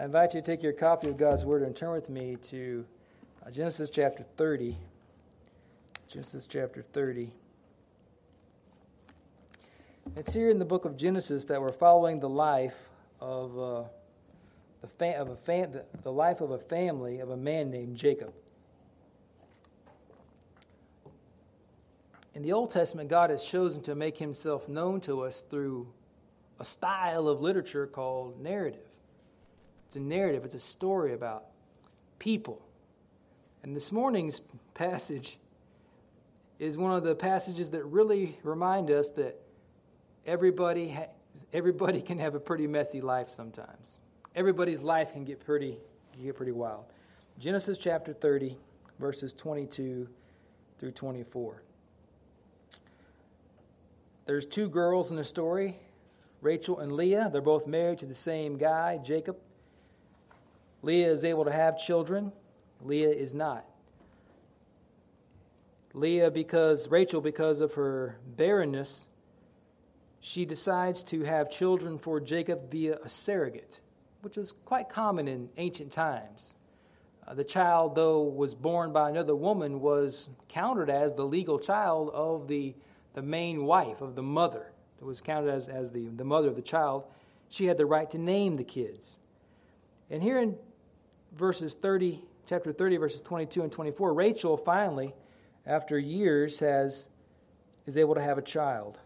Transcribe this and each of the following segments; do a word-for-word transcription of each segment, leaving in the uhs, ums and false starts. I invite you to take your copy of God's Word and turn with me to Genesis chapter thirty. Genesis chapter thirty. It's here in the book of Genesis that we're following the life of uh, the fa- of a fam- the life of a family of a man named Jacob. In the Old Testament, God has chosen to make himself known to us through a style of literature called narrative. It's a narrative, it's a story about people. And this morning's passage is one of the passages that really remind us that everybody ha- everybody can have a pretty messy life sometimes. Everybody's life can get pretty can get pretty wild. Genesis chapter thirty, verses twenty-two through twenty-four. There's two girls in the story, Rachel and Leah. They're both married to the same guy, Jacob. Leah is able to have children. Leah is not. Leah, because Rachel, because of her barrenness, she decides to have children for Jacob via a surrogate, which was quite common in ancient times. Uh, the child, though, was born by another woman, was counted as the legal child of the, the main wife, of the mother. It was counted as, as the, the mother of the child. She had the right to name the kids. And here in verses thirty, chapter thirty, verses twenty-two and twenty-four, Rachel finally, after years, has is able to have a child.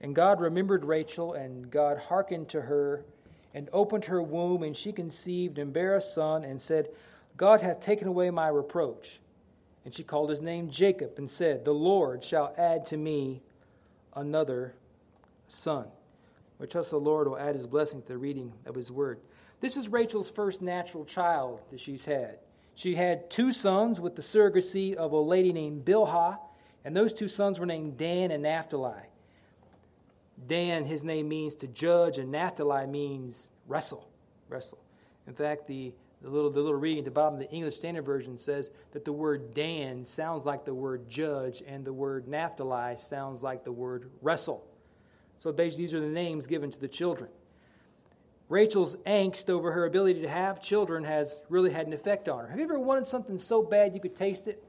And God remembered Rachel, and God hearkened to her, and opened her womb, and she conceived and bare a son, and said, God hath taken away my reproach. And she called his name Jacob, and said, The Lord shall add to me another son. We trust the Lord will add his blessing to the reading of his word. This is Rachel's first natural child that she's had. She had two sons with the surrogacy of a lady named Bilhah, and those two sons were named Dan and Naphtali. Dan, his name means to judge, and Naphtali means wrestle. Wrestle. In fact, the, the little the little reading at the bottom of the English Standard Version says that the word Dan sounds like the word judge, and the word Naphtali sounds like the word wrestle. So they, these are the names given to the children. Rachel's angst over her ability to have children has really had an effect on her. Have you ever wanted something so bad you could taste it,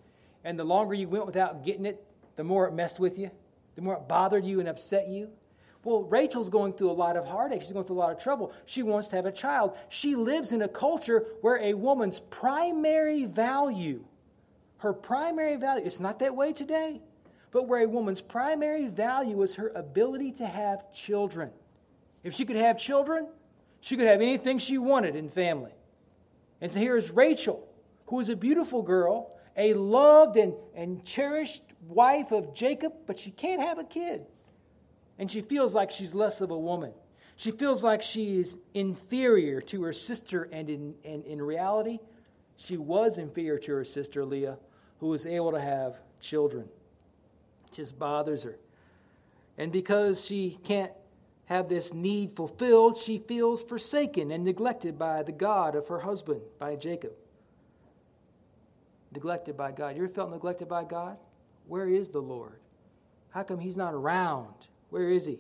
and the longer you went without getting it, the more it messed with you, the more it bothered you and upset you? Well, Rachel's going through a lot of heartache. She's going through a lot of trouble. She wants to have a child. She lives in a culture where a woman's primary value, her primary value, it's not that way today, but where a woman's primary value is her ability to have children. If she could have children, she could have anything she wanted in family. And so here is Rachel, who is a beautiful girl, a loved and, and cherished wife of Jacob, but she can't have a kid. And she feels like she's less of a woman. She feels like she is inferior to her sister, and in, and in reality, she was inferior to her sister Leah, who was able to have children. It just bothers her. And because she can't have this need fulfilled, she feels forsaken and neglected by the God of her husband, by Jacob. Neglected by God. You ever felt neglected by God? Where is the Lord? How come he's not around? Where is he?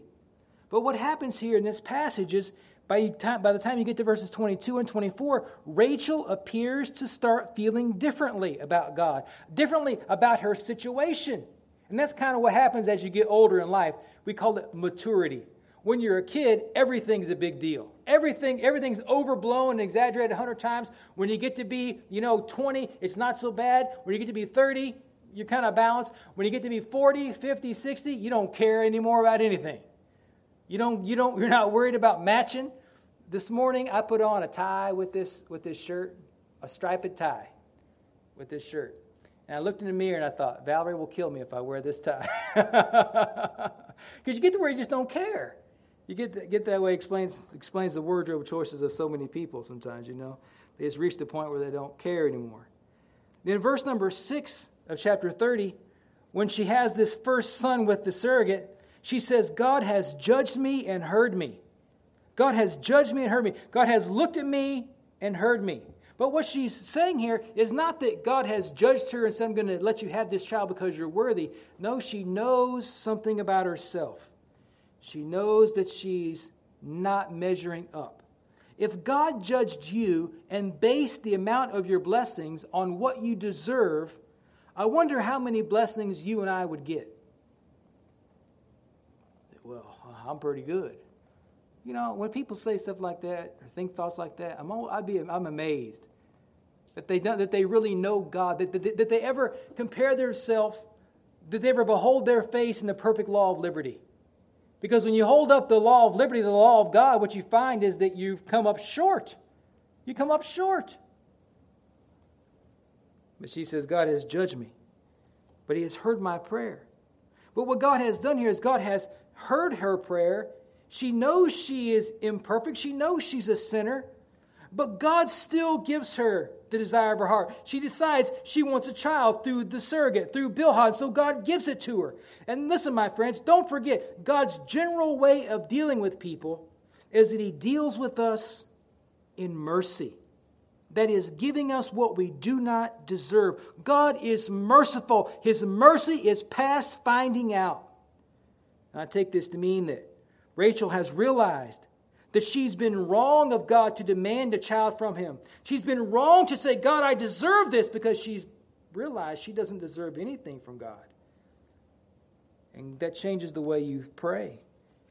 But what happens here in this passage is by, time, by the time you get to verses twenty-two and twenty-four, Rachel appears to start feeling differently about God, differently about her situation. And that's kind of what happens as you get older in life. We call it maturity. When you're a kid, everything's a big deal. Everything, everything's overblown and exaggerated a hundred times. When you get to be, you know, twenty, it's not so bad. When you get to be thirty, you're kind of balanced. When you get to be forty, fifty, sixty, you don't care anymore about anything. You don't, you don't, you're not worried about matching. This morning, I put on a tie with this, with this shirt, a striped tie with this shirt. And I looked in the mirror and I thought, Valerie will kill me if I wear this tie. Because you get to where you just don't care. You get get that way explains explains the wardrobe choices of so many people sometimes, you know. They just reach the point where they don't care anymore. Then verse number six of chapter thirty, when she has this first son with the surrogate, she says, God has judged me and heard me. God has judged me and heard me. God has looked at me and heard me. But what she's saying here is not that God has judged her and said, I'm going to let you have this child because you're worthy. No, she knows something about herself. She knows that she's not measuring up. If God judged you and based the amount of your blessings on what you deserve, I wonder how many blessings you and I would get. Well, I'm pretty good. You know, when people say stuff like that or think thoughts like that, I'm all, I'd be I'm amazed that they know, that they really know God, that, that that they ever compare themselves, that they ever behold their face in the perfect law of liberty. Because when you hold up the law of liberty, the law of God, what you find is that you've come up short. You come up short. But she says, God has judged me, but He has heard my prayer. But what God has done here is God has heard her prayer. She knows she is imperfect. She knows she's a sinner. But God still gives her the desire of her heart. She decides she wants a child through the surrogate, through Bilhah. So God gives it to her. And listen, my friends, don't forget, God's general way of dealing with people is that He deals with us in mercy. That is, giving us what we do not deserve. God is merciful. His mercy is past finding out. And I take this to mean that Rachel has realized that she's been wrong of God to demand a child from Him. She's been wrong to say, God, I deserve this, because she's realized she doesn't deserve anything from God. And that changes the way you pray,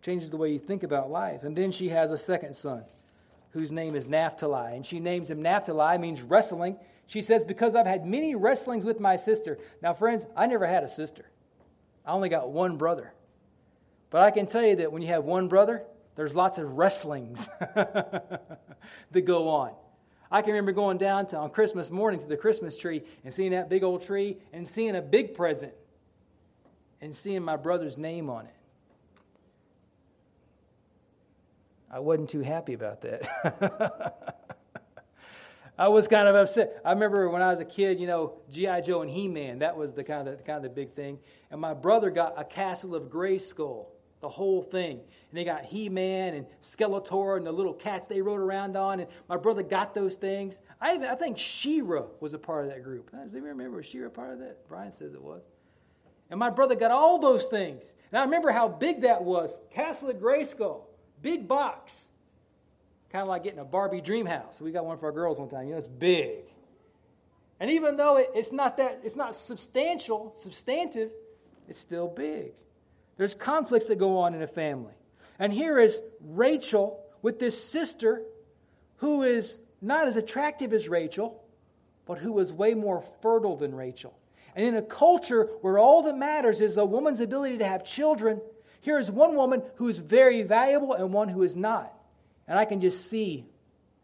changes the way you think about life. And then she has a second son, whose name is Naphtali. And she names him Naphtali, means wrestling. She says, because I've had many wrestlings with my sister. Now, friends, I never had a sister. I only got one brother. But I can tell you that when you have one brother, there's lots of wrestlings that go on. I can remember going down to, on Christmas morning to the Christmas tree and seeing that big old tree and seeing a big present and seeing my brother's name on it. I wasn't too happy about that. I was kind of upset. I remember when I was a kid, you know, G I Joe and He-Man. That was the kind of the, kind of the big thing. And my brother got a Castle of Grayskull, the whole thing. And they got He-Man and Skeletor and the little cats they rode around on. And my brother got those things. I even I think She-Ra was a part of that group. Does anybody remember was She-Ra part of that? Brian says it was. And my brother got all those things. And I remember how big that was. Castle of Grayskull. Big box. Kind of like getting a Barbie dream house. We got one for our girls one time. You know, it's big. And even though it, it's not that, it's not substantial, substantive, it's still big. There's conflicts that go on in a family. And here is Rachel with this sister who is not as attractive as Rachel, but who is way more fertile than Rachel. And in a culture where all that matters is a woman's ability to have children, here is one woman who is very valuable and one who is not. And I can just see,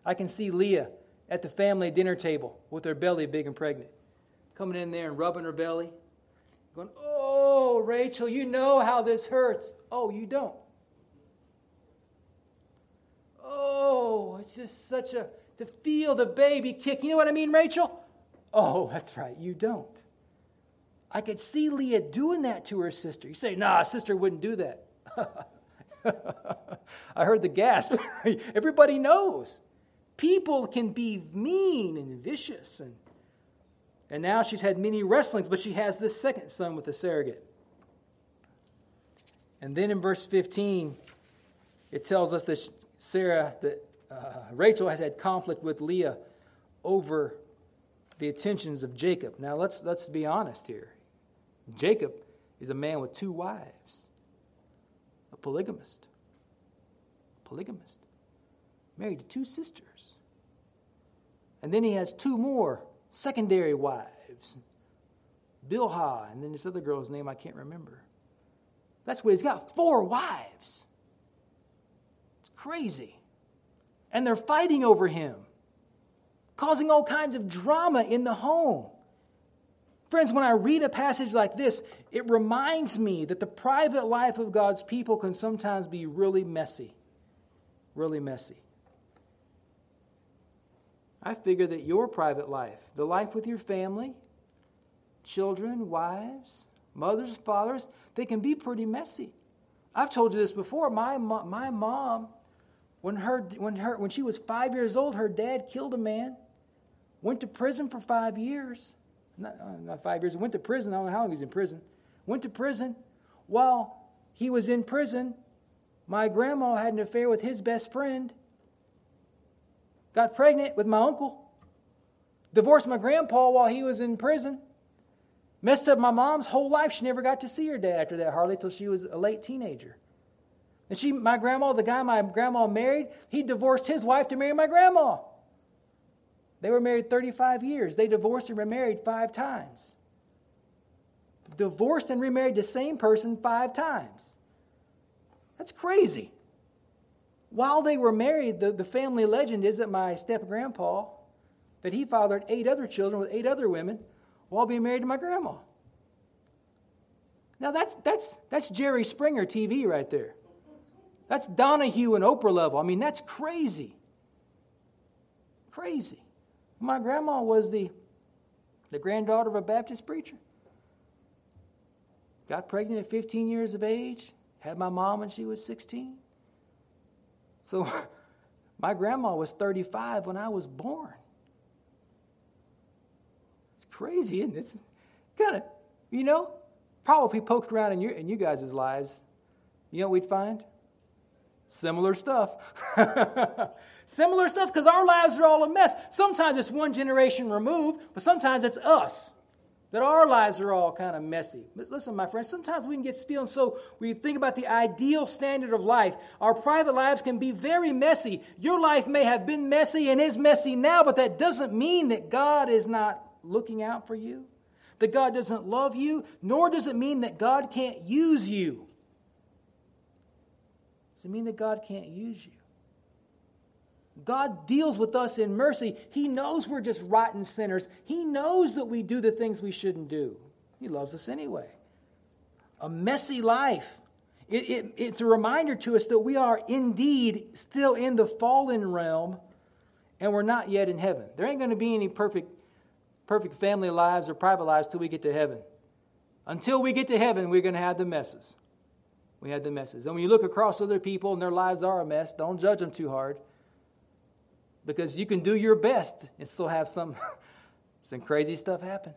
I can see Leah at the family dinner table with her belly big and pregnant, coming in there and rubbing her belly, going, oh, Rachel, you know how this hurts. Oh, you don't. Oh, it's just such a, to feel the baby kick. You know what I mean, Rachel? Oh, that's right, you don't. I could see Leah doing that to her sister. You say, nah, sister wouldn't do that. I heard the gasp. Everybody knows. People can be mean and vicious. And, and now she's had many wrestlings, but she has this second son with the surrogate. And then in verse fifteen, it tells us that Sarah, that uh, Rachel has had conflict with Leah over the attentions of Jacob. Now, let's let's be honest here. Jacob is a man with two wives, a polygamist, polygamist, married to two sisters. And then he has two more secondary wives, Bilhah, and then this other girl's name I can't remember. That's what he's got, four wives. It's crazy. And they're fighting over him, causing all kinds of drama in the home. Friends, when I read a passage like this, it reminds me that the private life of God's people can sometimes be really messy. Really messy. I figure that your private life, the life with your family, children, wives, mothers, fathers, they can be pretty messy. I've told you this before. My, mo- my mom, when, her, when, her, when she was five years old, her dad killed a man, went to prison for five years. Not, not five years, went to prison. I don't know how long he was in prison. Went to prison. While he was in prison, my grandma had an affair with his best friend. got pregnant with my uncle, divorced my grandpa while he was in prison, messed up my mom's whole life. She never got to see her dad after that, hardly till she was a late teenager. And she, my grandma, the guy my grandma married, he divorced his wife to marry my grandma. They were married thirty-five years. They divorced and remarried five times. Divorced and remarried the same person five times. That's crazy. While they were married, the, the family legend is that my step-grandpa, that he fathered eight other children with eight other women while being married to my grandma. Now that's that's that's Jerry Springer T V right there. That's Donahue and Oprah level. I mean, that's crazy. Crazy. My grandma was the, the granddaughter of a Baptist preacher. Got pregnant at fifteen years of age. Had my mom when she was sixteen. So my grandma was thirty-five when I was born. It's crazy, isn't it? It's kind of, you know, probably if we poked around in, your, in you guys' lives, you know what we'd find? Similar stuff. Similar stuff, because our lives are all a mess. Sometimes it's one generation removed, but sometimes it's us. That our lives are all kind of messy. But listen, my friends, sometimes we can get feeling so when you think about the ideal standard of life, our private lives can be very messy. Your life may have been messy and is messy now, but that doesn't mean that God is not looking out for you, that God doesn't love you, nor does it mean that God can't use you. Does it mean that God can't use you? God deals with us in mercy. He knows we're just rotten sinners. He knows that we do the things we shouldn't do. He loves us anyway. A messy life. It, it, it's a reminder to us that we are indeed still in the fallen realm and we're not yet in heaven. There ain't going to be any perfect, perfect family lives or private lives till we get to heaven. Until we get to heaven, we're going to have the messes. We have the messes. And when you look across other people and their lives are a mess, don't judge them too hard. Because you can do your best and still have some, some crazy stuff happen.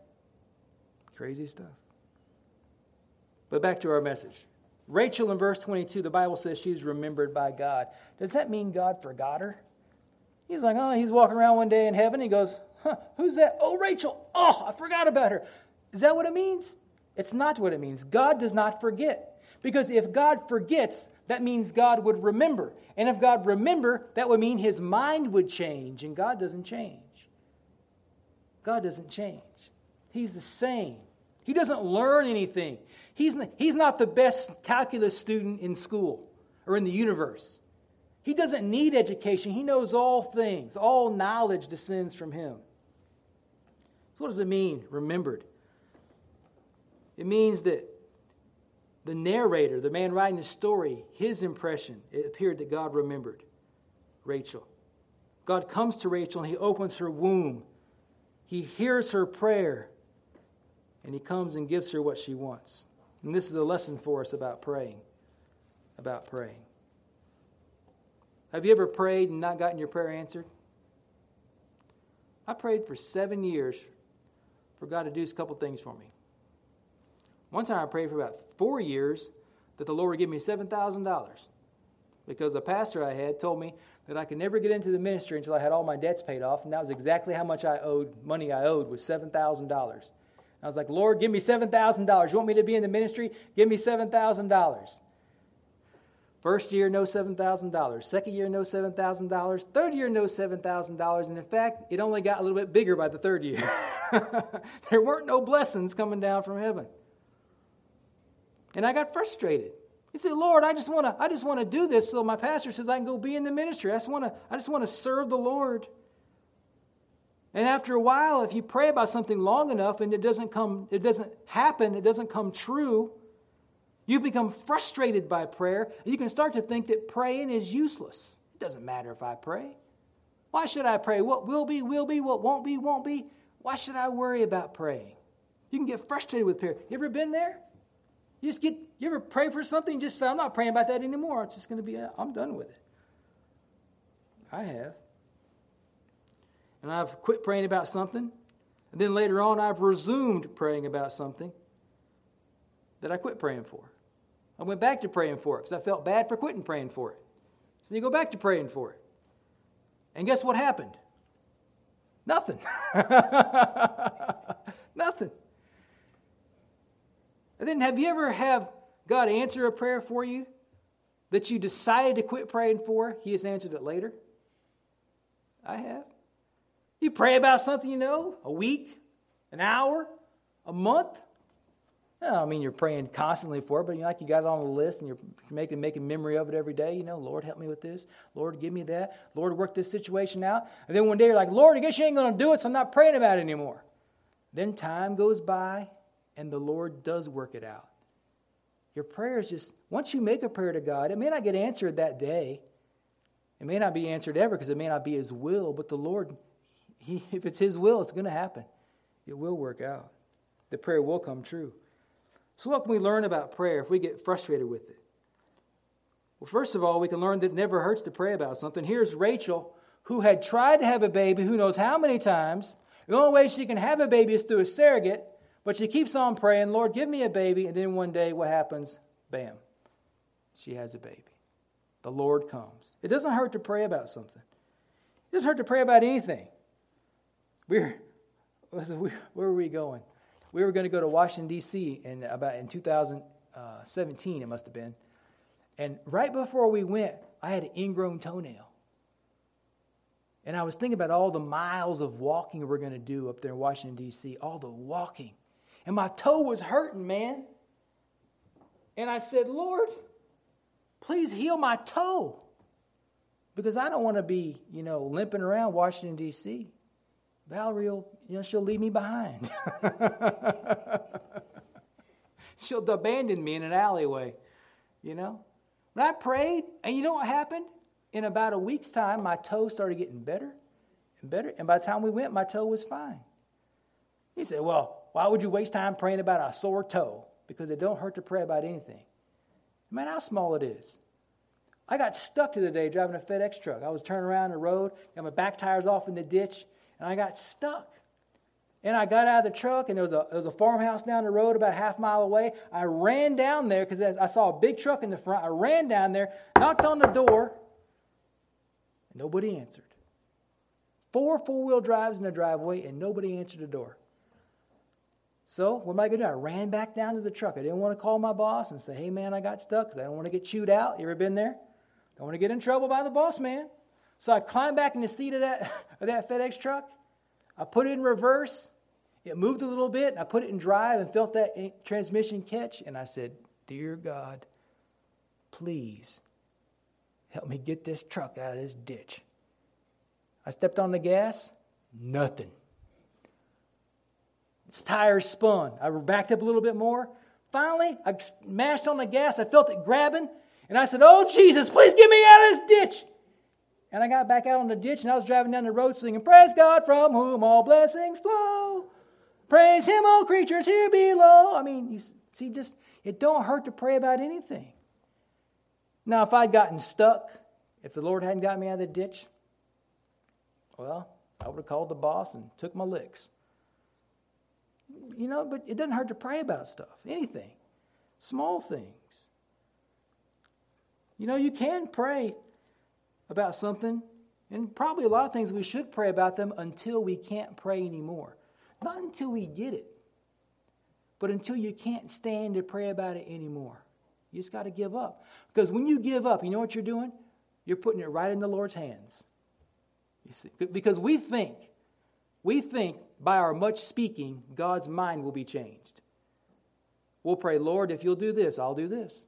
Crazy stuff. But back to our message. Rachel in verse twenty-two, the Bible says she's remembered by God. Does that mean God forgot her? He's like, oh, he's walking around one day in heaven. He goes, huh, who's that? Oh, Rachel. Oh, I forgot about her. Is that what it means? It's not what it means. God does not forget. Because if God forgets, that means God would remember. And if God remember, that would mean his mind would change. And God doesn't change. God doesn't change. He's the same. He doesn't learn anything. He's not, he's not the best calculus student in school or in the universe. He doesn't need education. He knows all things. All knowledge descends from him. So what does it mean, remembered? It means that the narrator, the man writing the story, his impression, it appeared that God remembered Rachel. God comes to Rachel and he opens her womb. He hears her prayer and he comes and gives her what she wants. And this is a lesson for us about praying. About praying. Have you ever prayed and not gotten your prayer answered? I prayed for seven years for God to do a couple things for me. One time I prayed for about four years that the Lord would give me seven thousand dollars because a pastor I had told me that I could never get into the ministry until I had all my debts paid off, and that was exactly how much I owed, money I owed was seven thousand dollars. I was like, Lord, give me seven thousand dollars. You want me to be in the ministry? Give me seven thousand dollars. First year, no seven thousand dollars. Second year, no seven thousand dollars. Third year, no seven thousand dollars. And in fact, it only got a little bit bigger by the third year. There weren't no blessings coming down from heaven. And I got frustrated. He said, Lord, I just want to I just want to do this so my pastor says I can go be in the ministry. I just want to I just want to serve the Lord. And after a while, if you pray about something long enough and it doesn't come, it doesn't happen, it doesn't come true, you become frustrated by prayer. You can start to think that praying is useless. It doesn't matter if I pray. Why should I pray? What will be, will be, what won't be, won't be. Why should I worry about praying? You can get frustrated with prayer. You ever been there? You just get, you ever pray for something and just say, I'm not praying about that anymore. It's just going to be, I'm done with it. I have. And I've quit praying about something. And then later on, I've resumed praying about something that I quit praying for. I went back to praying for it because I felt bad for quitting praying for it. So you go back to praying for it. And guess what happened? Nothing. Nothing. And then have you ever have God answer a prayer for you that you decided to quit praying for? He has answered it later. I have. You pray about something, you know, a week, an hour, a month. I don't mean you're praying constantly for it, but you know, like you got it on a list and you're making making memory of it every day. You know, Lord, help me with this. Lord, give me that. Lord, work this situation out. And then one day you're like, Lord, I guess you ain't going to do it, so I'm not praying about it anymore. Then time goes by and the Lord does work it out. Your prayer is just, once you make a prayer to God, it may not get answered that day. It may not be answered ever because it may not be His will, but the Lord, he, if it's His will, it's going to happen. It will work out. The prayer will come true. So what can we learn about prayer if we get frustrated with it? Well, first of all, we can learn that it never hurts to pray about something. Here's Rachel, who had tried to have a baby who knows how many times. The only way she can have a baby is through a surrogate, but she keeps on praying, Lord, give me a baby. And then one day, what happens? Bam. She has a baby. The Lord comes. It doesn't hurt to pray about something. It doesn't hurt to pray about anything. We're, where were we going? We were going to go to Washington, D C in about in two thousand seventeen, it must have been. And right before we went, I had an ingrown toenail. And I was thinking about all the miles of walking we're going to do up there in Washington, D C, all the walking. And my toe was hurting, man. And I said, Lord, please heal my toe. Because I don't want to be, you know, limping around Washington, D C Valerie will, you know, she'll leave me behind. She'll abandon me in an alleyway, you know. But I prayed, and you know what happened? In about a week's time, my toe started getting better and better. And by the time we went, my toe was fine. He said, well, why would you waste time praying about a sore toe? Because it don't hurt to pray about anything. Man, how small it is. I got stuck the other day driving a FedEx truck. I was turning around the road, got my back tires off in the ditch, and I got stuck. And I got out of the truck, and there was a, there was a farmhouse down the road about a half mile away. I ran down there because I saw a big truck in the front. I ran down there, knocked on the door, and nobody answered. Four four-wheel drives in the driveway, and nobody answered the door. So what am I going to do? I ran back down to the truck. I didn't want to call my boss and say, hey, man, I got stuck because I don't want to get chewed out. You ever been there? Don't want to get in trouble by the boss, man. So I climbed back in the seat of that, of that FedEx truck. I put it in reverse. It moved a little bit. I put it in drive and felt that transmission catch. And I said, dear God, please help me get this truck out of this ditch. I stepped on the gas. Nothing. Its tires spun. I backed up a little bit more. Finally, I mashed on the gas. I felt it grabbing. And I said, oh, Jesus, please get me out of this ditch. And I got back out on the ditch, and I was driving down the road singing, praise God from whom all blessings flow. Praise Him, all creatures here below. I mean, you see, just it don't hurt to pray about anything. Now, if I'd gotten stuck, if the Lord hadn't got me out of the ditch, well, I would have called the boss and took my licks. You know, but it doesn't hurt to pray about stuff, anything, small things. You know, you can pray about something, and probably a lot of things we should pray about them until we can't pray anymore. Not until we get it, but until you can't stand to pray about it anymore. You just got to give up. Because when you give up, you know what you're doing? You're putting it right in the Lord's hands. You see, because we think, we think, by our much speaking, God's mind will be changed. We'll pray, Lord, if you'll do this, I'll do this.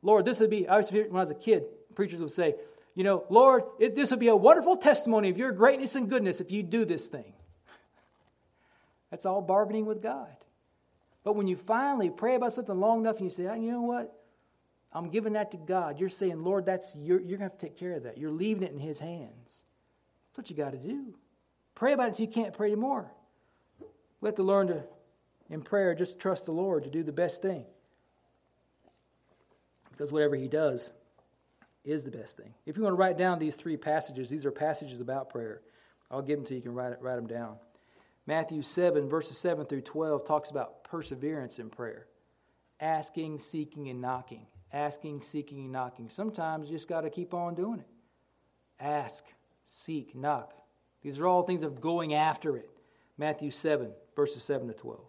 Lord, this would be, I was, when I was a kid, preachers would say, you know, Lord, it, this would be a wonderful testimony of your greatness and goodness if you do this thing. That's all bargaining with God. But when you finally pray about something long enough and you say, you know what, I'm giving that to God. You're saying, Lord, that's your, you're going to have to take care of that. You're leaving it in His hands. That's what you got to do. Pray about it until you can't pray anymore. We have to learn to, in prayer, just trust the Lord to do the best thing. Because whatever He does is the best thing. If you want to write down these three passages, these are passages about prayer. I'll give them to you. You can write, write them down. Matthew seven, verses seven through twelve, talks about perseverance in prayer. Asking, seeking, and knocking. Asking, seeking, and knocking. Sometimes you just got to keep on doing it. Ask. seek, knock. These are all things of going after it. Matthew seven, verses seven to twelve.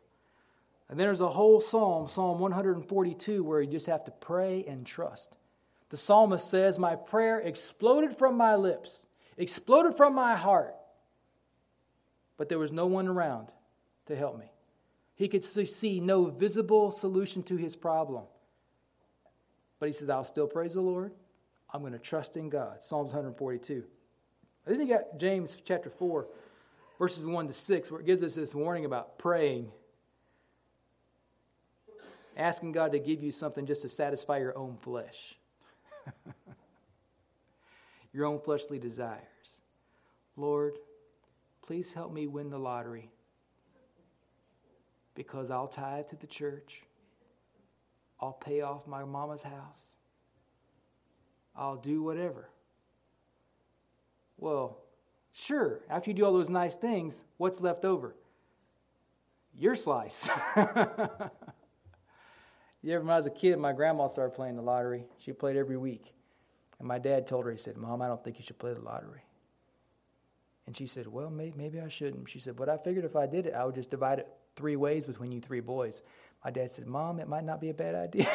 And then there's a whole psalm, Psalm one forty-two, where you just have to pray and trust. The psalmist says, my prayer exploded from my lips, exploded from my heart, but there was no one around to help me. He could see no visible solution to his problem. But he says, I'll still praise the Lord. I'm going to trust in God. Psalms one forty-two. Then you got James chapter four, verses one to six, where it gives us this warning about praying. Asking God to give you something just to satisfy your own flesh. Your own fleshly desires. Lord, please help me win the lottery. Because I'll tithe to the church. I'll pay off my mama's house. I'll do whatever. Well, sure, after you do all those nice things, what's left over? Your slice. You ever, when I was a kid, my grandma started playing the lottery. She played every week. And my dad told her, he said, Mom, I don't think you should play the lottery. And she said, well, maybe, maybe I shouldn't. She said, but I figured if I did it, I would just divide it three ways between you three boys. My dad said, Mom, it might not be a bad idea.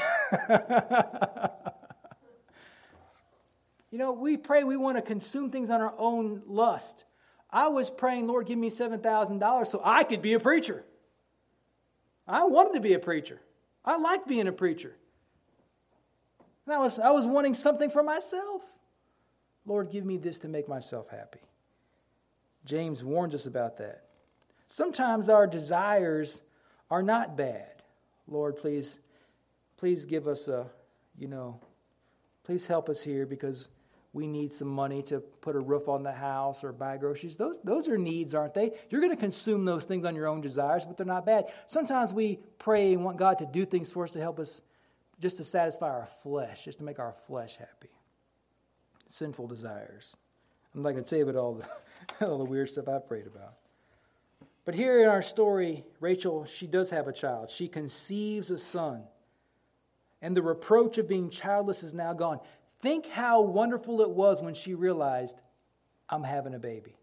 You know, we pray we want to consume things on our own lust. I was praying, Lord, give me seven thousand dollars so I could be a preacher. I wanted to be a preacher. I like being a preacher. And I was, I was wanting something for myself. Lord, give me this to make myself happy. James warns us about that. Sometimes our desires are not bad. Lord, please, please give us a, you know, please help us here because we need some money to put a roof on the house or buy groceries. Those, those are needs, aren't they? You're going to consume those things on your own desires, but they're not bad. Sometimes we pray and want God to do things for us to help us just to satisfy our flesh, just to make our flesh happy. Sinful desires. I'm not going to tell you about all the, all the weird stuff I prayed about. But here in our story, Rachel, she does have a child. She conceives a son. And the reproach of being childless is now gone. Think how wonderful it was when she realized, I'm having a baby.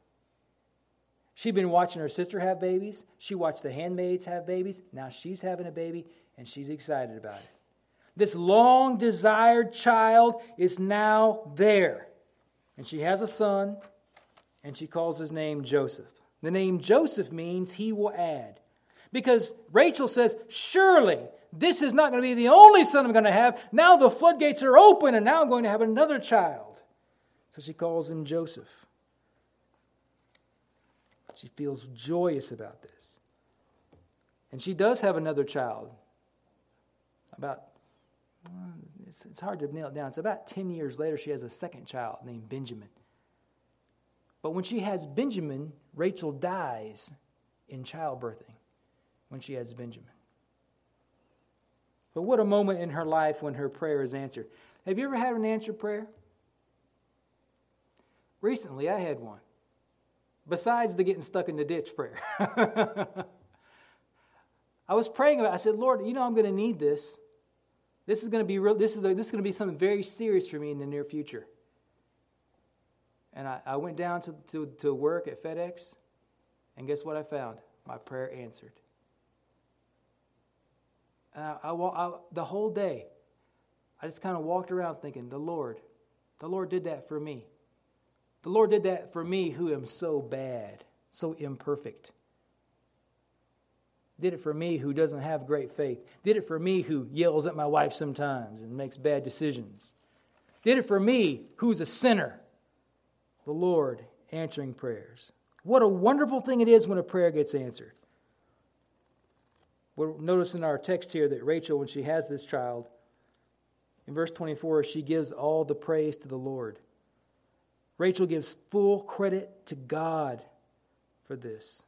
She'd been watching her sister have babies. She watched the handmaids have babies. Now she's having a baby, and she's excited about it. This long-desired child is now there. And she has a son, and she calls his name Joseph. The name Joseph means he will add. Because Rachel says, surely this is not going to be the only son I'm going to have. Now the floodgates are open, and now I'm going to have another child. So she calls him Joseph. She feels joyous about this. And she does have another child. About, it's hard to nail it down. It's about ten years later, she has a second child named Benjamin. But when she has Benjamin, Rachel dies in childbirthing when she has Benjamin. But what a moment in her life when her prayer is answered. Have you ever had an answered prayer? Recently, I had one. Besides the getting stuck in the ditch prayer. I was praying about it. I said, Lord, you know I'm going to need this. This is going to be real. This is a, this is going to be something very serious for me in the near future. And I, I went down to, to, to work at FedEx, and guess what I found? My prayer answered. And I, I, I, the whole day, I just kind of walked around thinking, the Lord, the Lord did that for me. The Lord did that for me who am so bad, so imperfect. Did it for me who doesn't have great faith. Did it for me who yells at my wife sometimes and makes bad decisions. Did it for me who's a sinner. The Lord answering prayers. What a wonderful thing it is when a prayer gets answered. We'll notice in our text here that Rachel, when she has this child, in verse twenty-four, she gives all the praise to the Lord. Rachel gives full credit to God for this.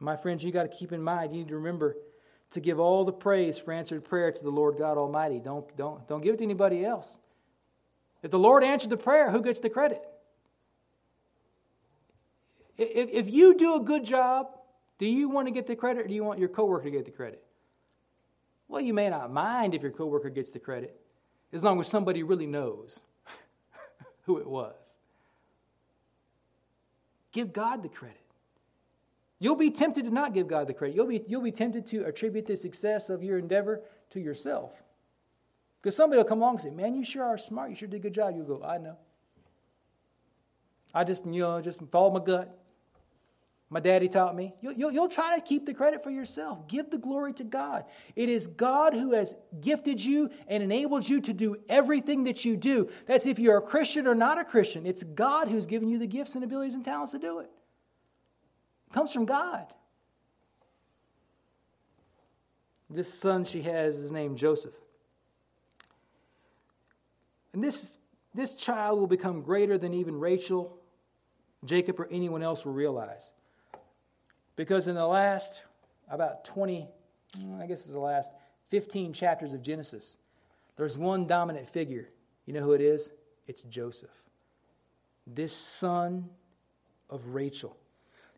My friends, you got to keep in mind, you need to remember to give all the praise for answered prayer to the Lord God Almighty. Don't, don't, don't give it to anybody else. If the Lord answered the prayer, who gets the credit? If, if you do a good job, do you want to get the credit or do you want your coworker to get the credit? Well, you may not mind if your coworker gets the credit, as long as somebody really knows who it was. Give God the credit. You'll be tempted to not give God the credit. You'll be, you'll be tempted to attribute the success of your endeavor to yourself. Because somebody will come along and say, man, you sure are smart. You sure did a good job. You'll go, I know. I just, you know, just followed my gut. My daddy taught me. You'll, you'll, you'll try to keep the credit for yourself. Give the glory to God. It is God who has gifted you and enabled you to do everything that you do. That's if you're a Christian or not a Christian. It's God who's given you the gifts and abilities and talents to do it. Comes from God. This son she has is named Joseph. And this, this child will become greater than even Rachel, Jacob, or anyone else will realize. Because in the last about twenty, I guess it's the last fifteen chapters of Genesis, there's one dominant figure. You know who it is? It's Joseph. This son of Rachel.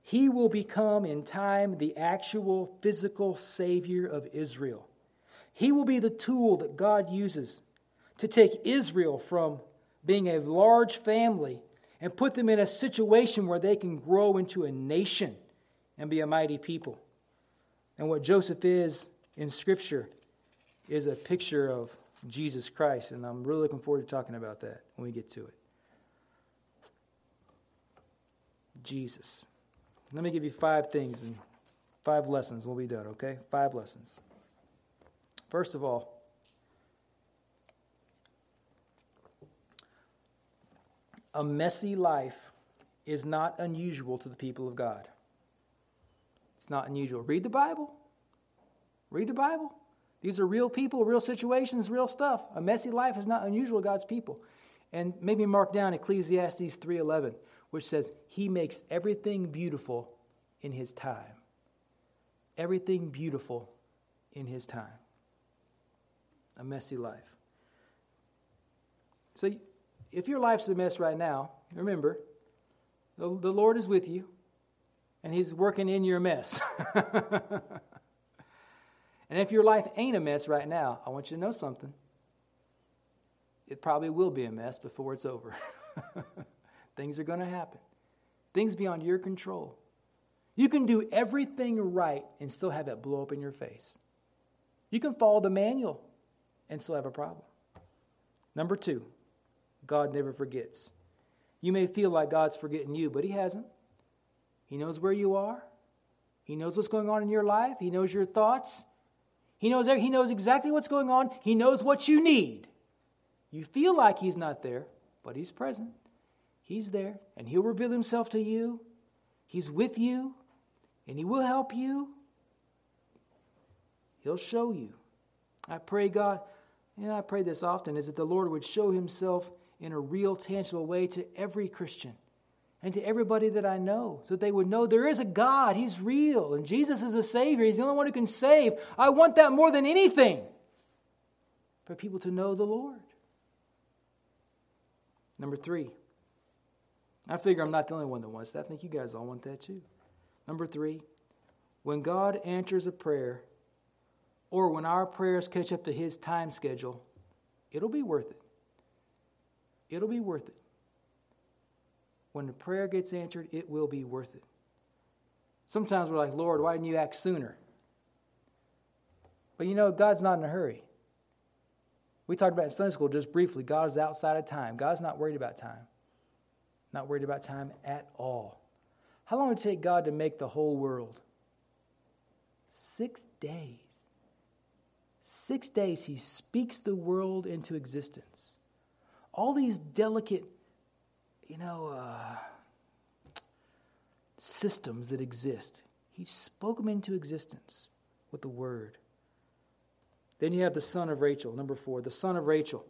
He will become in time the actual physical Savior of Israel. He will be the tool that God uses to take Israel from being a large family and put them in a situation where they can grow into a nation and be a mighty people. And what Joseph is in Scripture is a picture of Jesus Christ. And I'm really looking forward to talking about that when we get to it. Jesus. Let me give you five things and five lessons. We'll be done, okay? Five lessons. First of all, a messy life is not unusual to the people of God. It's not unusual. Read the Bible. Read the Bible. These are real people, real situations, real stuff. A messy life is not unusual to God's people. And maybe mark down Ecclesiastes three eleven. Which says, he makes everything beautiful in his time. Everything beautiful in his time. A messy life. So if your life's a mess right now, remember, the, the Lord is with you, and he's working in your mess. And if your life ain't a mess right now, I want you to know something. It probably will be a mess before it's over. Things are going to happen. Things beyond your control. You can do everything right and still have it blow up in your face. You can follow the manual and still have a problem. Number two, God never forgets. You may feel like God's forgetting you, but he hasn't. He knows where you are. He knows what's going on in your life. He knows your thoughts. He knows, he knows exactly what's going on. He knows what you need. You feel like he's not there, but he's present. He's there, and he'll reveal himself to you. He's with you, and he will help you. He'll show you. I pray, God, and I pray this often, is that the Lord would show himself in a real, tangible way to every Christian and to everybody that I know, so that they would know there is a God. He's real, and Jesus is a Savior. He's the only one who can save. I want that more than anything, for people to know the Lord. Number three. I figure I'm not the only one that wants that. I think you guys all want that too. Number three, when God answers a prayer, or when our prayers catch up to his time schedule, it'll be worth it. It'll be worth it. When the prayer gets answered, it will be worth it. Sometimes we're like, Lord, why didn't you act sooner? But you know, God's not in a hurry. We talked about in Sunday school just briefly, God is outside of time. God's not worried about time. Not worried about time at all. How long did it take God to make the whole world? Six days. Six days he speaks the world into existence. All these delicate, you know, uh, systems that exist. He spoke them into existence with the word. Then you have the son of Rachel, number four. The son of Rachel.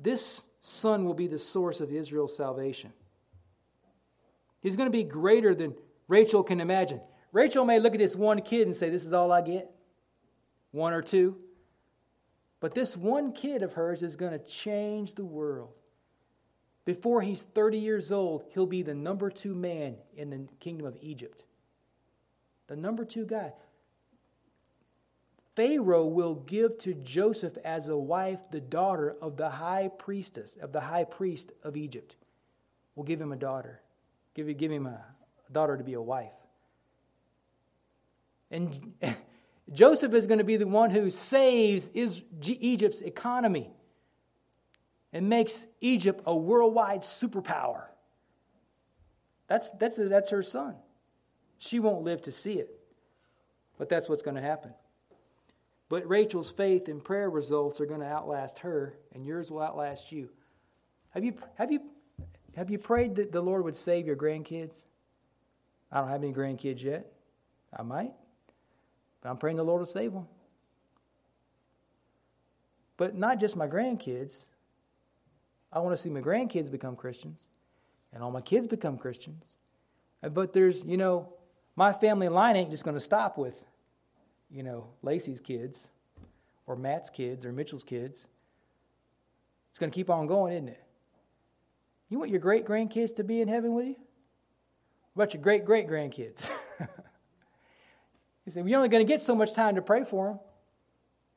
This son will be the source of Israel's salvation. He's going to be greater than Rachel can imagine. Rachel may look at this one kid and say, this is all I get. One or two. But this one kid of hers is going to change the world. Before he's thirty years old, he'll be the number two man in the kingdom of Egypt. The number two guy. Pharaoh will give to Joseph as a wife the daughter of the high priestess, of the high priest of Egypt. Will give him a daughter. Give, give him a daughter to be a wife. And Joseph is going to be the one who saves Egypt's economy and makes Egypt a worldwide superpower. That's, that's, that's her son. She won't live to see it, but that's what's going to happen. But Rachel's faith and prayer results are going to outlast her, and yours will outlast you. Have you have you have you prayed that the Lord would save your grandkids? I don't have any grandkids yet. I might, but I'm praying the Lord will save them. But not just my grandkids. I want to see my grandkids become Christians, and all my kids become Christians. But there's, you know, my family line ain't just going to stop with, you know, Lacey's kids or Matt's kids or Mitchell's kids. It's going to keep on going, isn't it? You want your great-grandkids to be in heaven with you? What about your great-great-grandkids? You say, well, you're only going to get so much time to pray for them.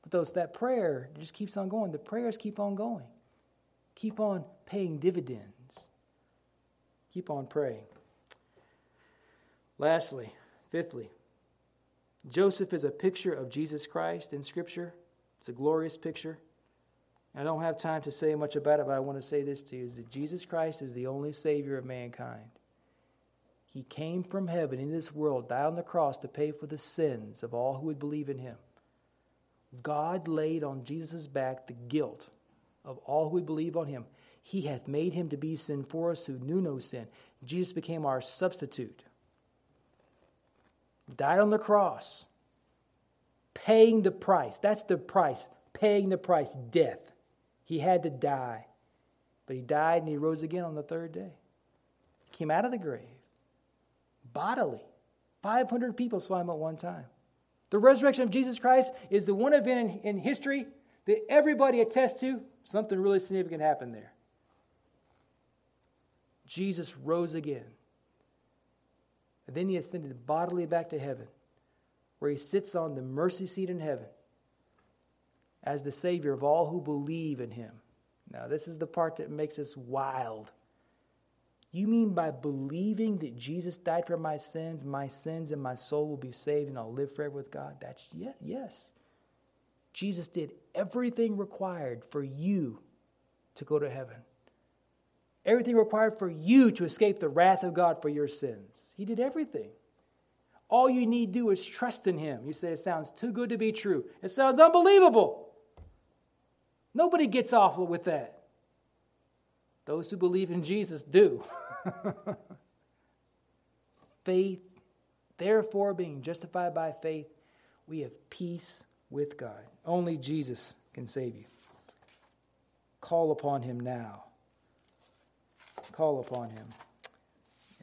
But those that prayer just keeps on going. The prayers keep on going. Keep on paying dividends. Keep on praying. Lastly, fifthly, Joseph is a picture of Jesus Christ in Scripture. It's a glorious picture. I don't have time to say much about it, but I want to say this to you, is that Jesus Christ is the only Savior of mankind. He came from heaven into this world, died on the cross to pay for the sins of all who would believe in Him. God laid on Jesus' back the guilt of all who would believe on Him. He hath made Him to be sin for us who knew no sin. Jesus became our substitute. Died on the cross, paying the price. That's the price, paying the price, death. He had to die, but He died and He rose again on the third day. He came out of the grave, bodily. five hundred people saw Him at one time. The resurrection of Jesus Christ is the one event in, in history that everybody attests to. Something really significant happened there. Jesus rose again. And then He ascended bodily back to heaven, where He sits on the mercy seat in heaven as the Savior of all who believe in Him. Now, this is the part that makes us wild. You mean by believing that Jesus died for my sins, my sins and my soul will be saved and I'll live forever with God? That's, yeah, yes. Jesus did everything required for you to go to heaven. Everything required for you to escape the wrath of God for your sins. He did everything. All you need to do is trust in Him. You say, it sounds too good to be true. It sounds unbelievable. Nobody gets off with that. Those who believe in Jesus do. Faith, therefore being justified by faith, we have peace with God. Only Jesus can save you. Call upon Him now. Call upon Him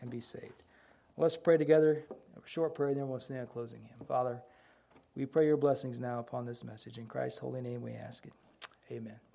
and be saved. Let's pray together, a short prayer, then we'll sing a closing hymn. Father, we pray Your blessings now upon this message. In Christ's holy name we ask it. Amen.